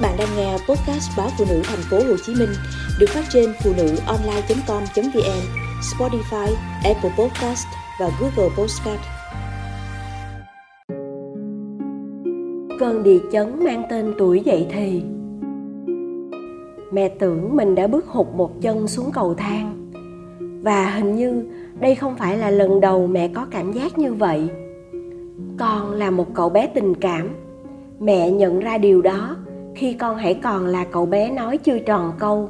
Các bạn đang nghe podcast báo Phụ Nữ Thành phố Hồ Chí Minh được phát trên phụ nữ online.com.vn, Spotify, Apple Podcast và Google Podcast. Cơn địa chấn mang tên tuổi dậy thì. Mẹ tưởng mình đã bước hụt một chân xuống cầu thang. Và hình như đây không phải là lần đầu mẹ có cảm giác như vậy. Con là một cậu bé tình cảm. Mẹ nhận ra điều đó khi con hãy còn là cậu bé nói chưa tròn câu.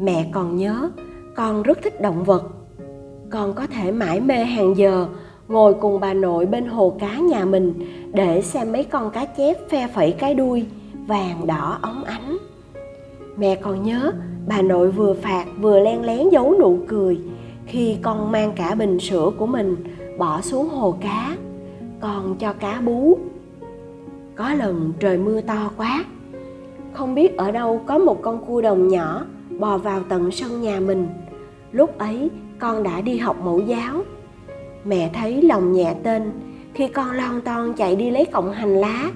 Mẹ còn nhớ con rất thích động vật. Con có thể mải mê hàng giờ ngồi cùng bà nội bên hồ cá nhà mình để xem mấy con cá chép phe phẩy cái đuôi vàng đỏ óng ánh. Mẹ còn nhớ bà nội vừa phạt vừa len lén giấu nụ cười khi con mang cả bình sữa của mình bỏ xuống hồ cá. Con cho cá bú. Có lần trời mưa to quá, không biết ở đâu có một con cua đồng nhỏ bò vào tận sân nhà mình. Lúc ấy con đã đi học mẫu giáo. Mẹ thấy lòng nhẹ tênh khi con lon ton chạy đi lấy cọng hành lá,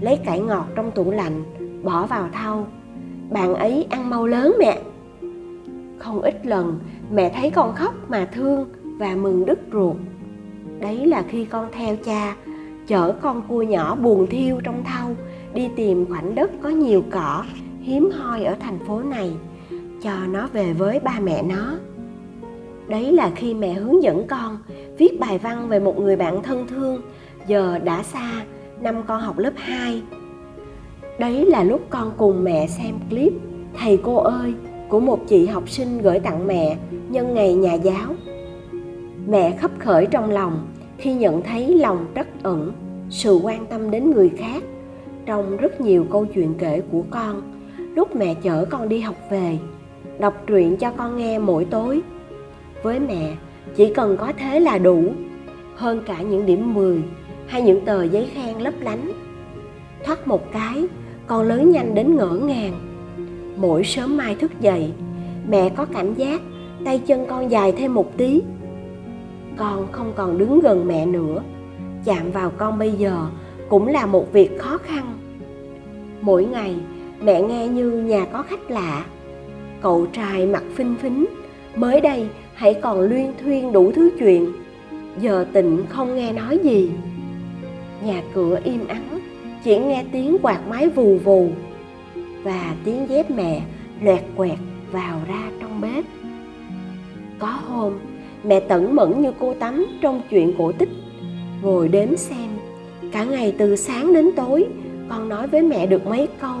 lấy cải ngọt trong tủ lạnh, bỏ vào thau. Bạn ấy ăn mau lớn mẹ. Không ít lần mẹ thấy con khóc mà thương và mừng đứt ruột. Đấy là khi con theo cha chở con cua nhỏ buồn thiêu trong thau đi tìm khoảnh đất có nhiều cỏ hiếm hoi ở thành phố này cho nó về với ba mẹ nó. Đấy là khi mẹ hướng dẫn con viết bài văn về một người bạn thân thương giờ đã xa năm con học lớp 2. Đấy là lúc con cùng mẹ xem clip "Thầy cô ơi" của một chị học sinh gửi tặng mẹ nhân ngày nhà giáo. Mẹ khấp khởi trong lòng khi nhận thấy lòng trắc ẩn, sự quan tâm đến người khác trong rất nhiều câu chuyện kể của con lúc mẹ chở con đi học về, đọc truyện cho con nghe mỗi tối. Với mẹ, chỉ cần có thế là đủ, hơn cả những điểm 10 hay những tờ giấy khen lấp lánh. Thoắt một cái, con lớn nhanh đến ngỡ ngàng. Mỗi sớm mai thức dậy, mẹ có cảm giác tay chân con dài thêm một tí. Con không còn đứng gần mẹ nữa. Chạm vào con bây giờ cũng là một việc khó khăn. Mỗi ngày mẹ nghe như nhà có khách lạ. Cậu trai mặt phinh phính mới đây hãy còn luyên thuyên đủ thứ chuyện, giờ tịnh không nghe nói gì. Nhà cửa im ắng, chỉ nghe tiếng quạt máy vù vù và tiếng dép mẹ loẹt quẹt vào ra trong bếp. Có hôm mẹ tẩn mẩn như cô tắm trong chuyện cổ tích, ngồi đếm xem cả ngày từ sáng đến tối con nói với mẹ được mấy câu.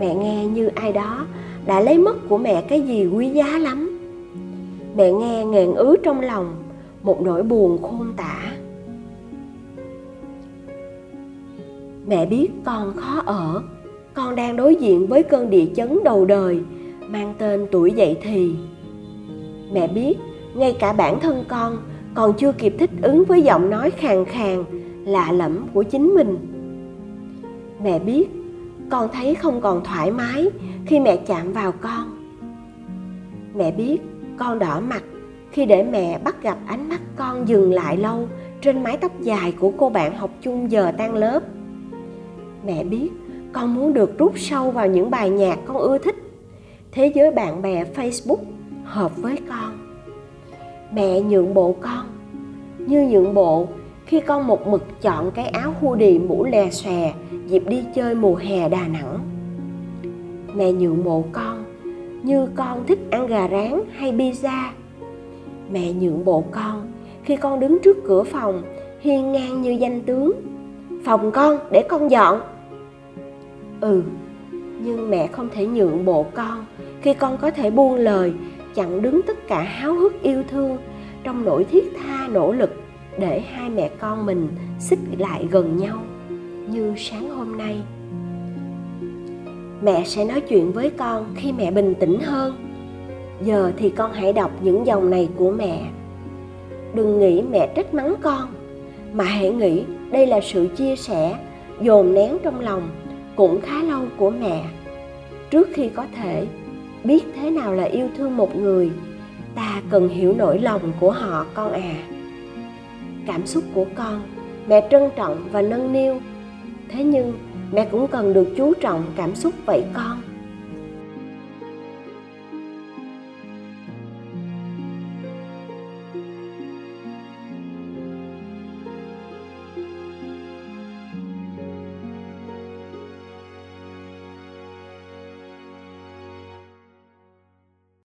Mẹ nghe như ai đó đã lấy mất của mẹ cái gì quý giá lắm. Mẹ nghe nghẹn ứ trong lòng một nỗi buồn khôn tả. Mẹ biết con khó ở, con đang đối diện với cơn địa chấn đầu đời mang tên tuổi dậy thì. Mẹ biết ngay cả bản thân con còn chưa kịp thích ứng với giọng nói khàn khàn, lạ lẫm của chính mình. Mẹ biết con thấy không còn thoải mái khi mẹ chạm vào con. Mẹ biết con đỏ mặt khi để mẹ bắt gặp ánh mắt con dừng lại lâu trên mái tóc dài của cô bạn học chung giờ tan lớp. Mẹ biết con muốn được rút sâu vào những bài nhạc con ưa thích, thế giới bạn bè Facebook hợp với con. Mẹ nhượng bộ con, như nhượng bộ khi con một mực chọn cái áo hoodie mũ lè xòe dịp đi chơi mùa hè Đà Nẵng. Mẹ nhượng bộ con, như con thích ăn gà rán hay pizza. Mẹ nhượng bộ con khi con đứng trước cửa phòng hiên ngang như danh tướng: "Phòng con để con dọn." Nhưng mẹ không thể nhượng bộ con khi con có thể buông lời chặn đứng tất cả háo hức yêu thương trong nỗi thiết tha nỗ lực để hai mẹ con mình xích lại gần nhau như sáng hôm nay. Mẹ sẽ nói chuyện với con khi mẹ bình tĩnh hơn. Giờ thì con hãy đọc những dòng này của mẹ. Đừng nghĩ mẹ trách mắng con, mà hãy nghĩ đây là sự chia sẻ dồn nén trong lòng cũng khá lâu của mẹ. Trước khi có thể biết thế nào là yêu thương một người, ta cần hiểu nỗi lòng của họ con à. Cảm xúc của con, mẹ trân trọng và nâng niu. Thế nhưng mẹ cũng cần được chú trọng cảm xúc vậy con.